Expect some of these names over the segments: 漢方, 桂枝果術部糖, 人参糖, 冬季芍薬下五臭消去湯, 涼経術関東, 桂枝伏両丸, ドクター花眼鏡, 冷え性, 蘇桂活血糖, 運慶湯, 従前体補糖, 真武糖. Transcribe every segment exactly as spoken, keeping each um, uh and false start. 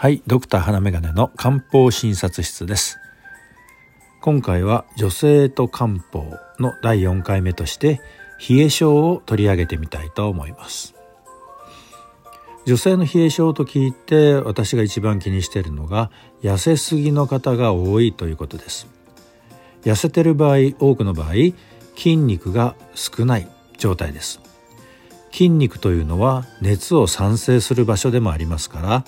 はい、ドクター花眼鏡の漢方診察室です。今回は女性と漢方のだいよんかいめとして冷え症を取り上げてみたいと思います。女性の冷え症と聞いて私が一番気にしているのが痩せすぎの方が多いということです。痩せてる場合、多くの場合筋肉が少ない状態です。筋肉というのは熱を産生する場所でもありますから、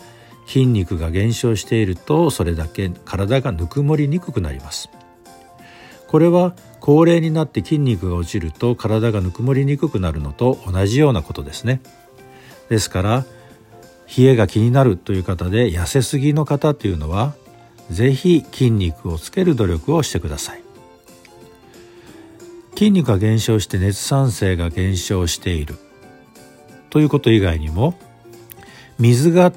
筋肉が減少しているとそれだけ体がぬくもりにくくなります。これは高齢になって筋肉が落ちると体がぬくもりにくくなるのと同じようなことですね。ですから冷えが気になるという方で痩せすぎの方というのはぜひ筋肉をつける努力をしてください。筋肉が減少して熱産生が減少しているということ以外にも、水が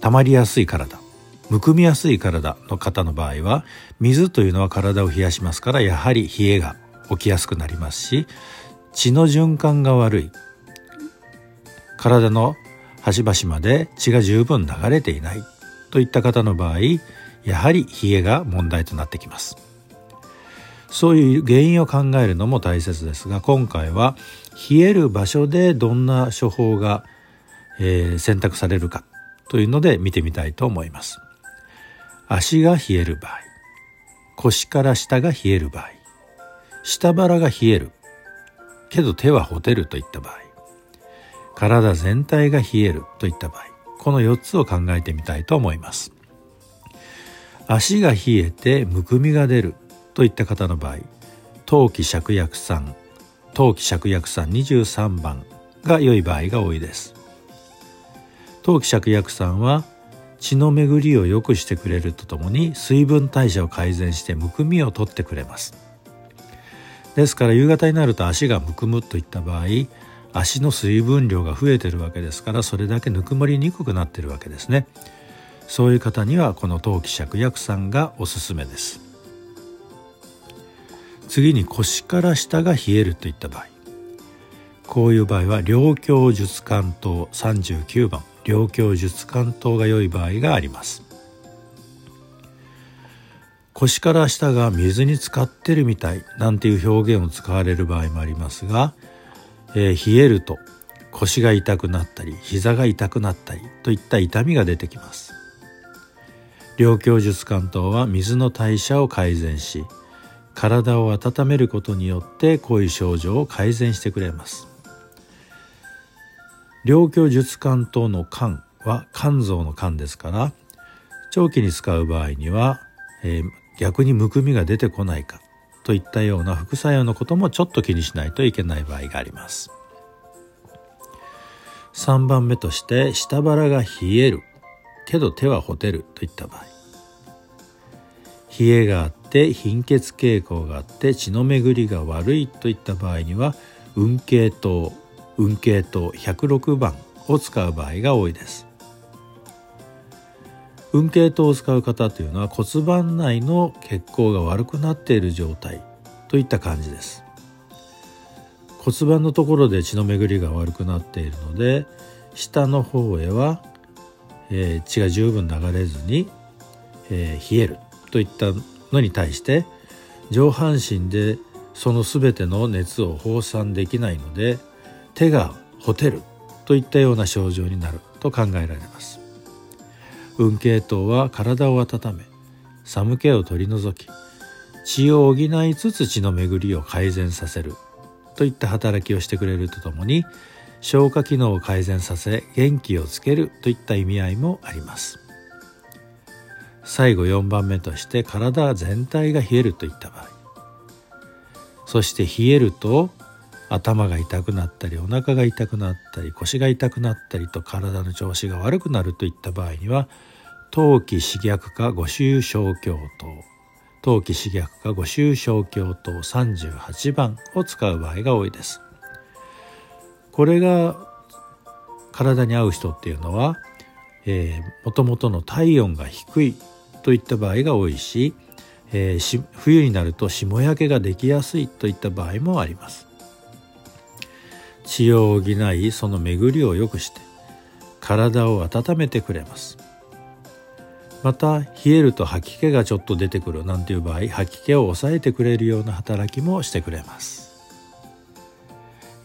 溜まりやすい体、むくみやすい体の方の場合は水というのは体を冷やしますから、やはり冷えが起きやすくなりますし、血の循環が悪い、体の端々まで血が十分流れていないといった方の場合、やはり冷えが問題となってきます。そういう原因を考えるのも大切ですが、今回は冷える場所でどんな処方が、えー、選択されるかというので見てみたいと思います。足が冷える場合、腰から下が冷える場合、下腹が冷えるけど手はほてるといった場合、体全体が冷えるといった場合、このよっつを考えてみたいと思います。足が冷えてむくみが出るといった方の場合、冬季芍薬散、冬季芍薬散にじゅうさんばんが良い場合が多いです。冬季芍薬散は血の巡りを良くしてくれるとともに水分代謝を改善してむくみを取ってくれます。ですから夕方になると足がむくむといった場合、足の水分量が増えているわけですから、それだけぬくもりにくくなっているわけですね。そういう方にはこの冬季芍薬散がおすすめです。次に腰から下が冷えるといった場合、こういう場合は涼経術関東さんじゅうきゅうばん、涼経術関東が良い場合があります。腰から下が水に浸かってるみたいなんていう表現を使われる場合もありますが、えー、冷えると腰が痛くなったり膝が痛くなったりといった痛みが出てきます。涼経術関東は水の代謝を改善し、体を温めることによってこういう症状を改善してくれます。涼経術関東の肝は肝臓の肝ですから、長期に使う場合には、えー、逆にむくみが出てこないかといったような副作用のこともちょっと気にしないといけない場合があります。さんばんめとして、下腹が冷えるけど手はほてるといった場合、冷えがあって貧血傾向があって血の巡りが悪いといった場合には運慶湯、運慶湯ひゃくろくばんを使う場合が多いです。運慶湯を使う方というのは骨盤内の血行が悪くなっている状態といった感じです。骨盤のところで血の巡りが悪くなっているので、下の方へは、えー、血が十分流れずに、えー、冷えるといったのに対して、上半身でその全ての熱を放散できないので手がほてるといったような症状になると考えられます。運慶湯は体を温め寒気を取り除き、血を補いつつ血の巡りを改善させるといった働きをしてくれるとともに、消化機能を改善させ元気をつけるといった意味合いもあります。最後よんばんめとして、体全体が冷えるといった場合、そして冷えると頭が痛くなったり、お腹が痛くなったり、腰が痛くなったりと体の調子が悪くなるといった場合には、冬季芍薬下五臭消去湯、冬季芍薬下五臭消去湯さんじゅうはちばんを使う場合が多いです。これが体に合う人っていうのは、えー、元々の体温が低いといった場合が多いし、えー、し冬になると霜焼けができやすいといった場合もあります。血を補い、その巡りを良くして体を温めてくれます。また冷えると吐き気がちょっと出てくるなんていう場合、吐き気を抑えてくれるような働きもしてくれます。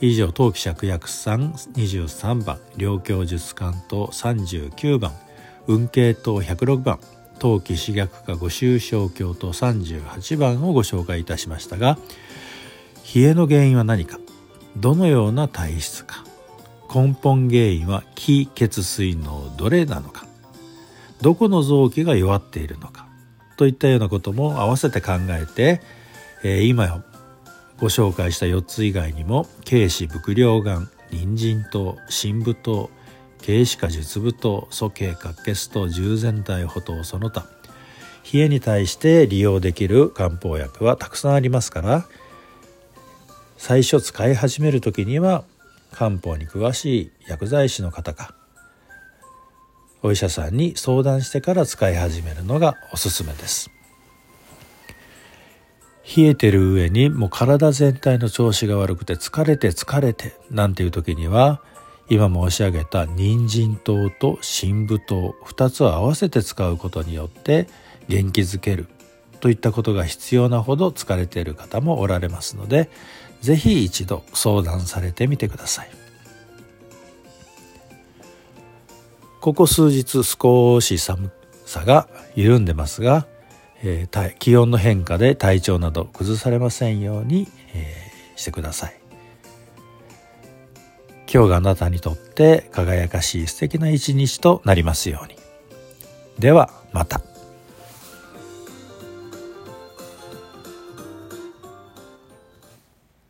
以上、当記者区役さん にじゅうさんばん、良教術関東さんじゅうきゅうばん、運慶等ひゃくろくばん、当記私学科御修小教等さんじゅうはちばんをご紹介いたしましたが、冷えの原因は何か、どのような体質か、根本原因は気・血・水のどれなのか、どこの臓器が弱っているのかといったようなことも合わせて考えて、えー、今よご紹介したよっつ以外にも桂枝伏両丸、人参糖、真武糖、桂枝果術部糖、蘇桂活血糖、従前体補糖、その他冷えに対して利用できる漢方薬はたくさんありますから、最初使い始める時には漢方に詳しい薬剤師の方かお医者さんに相談してから使い始めるのがおすすめです。冷えてる上にもう体全体の調子が悪くて疲れて疲れてなんていう時には、今申し上げた人参糖と真武糖ふたつを合わせて使うことによって元気づけるといったことが必要なほど疲れている方もおられますので、ぜひ一度相談されてみてください。ここ数日少し寒さが緩んでますが、えー、気温の変化で体調など崩されませんように、えー、してください。今日があなたにとって輝かしい素敵な一日となりますように。ではまた。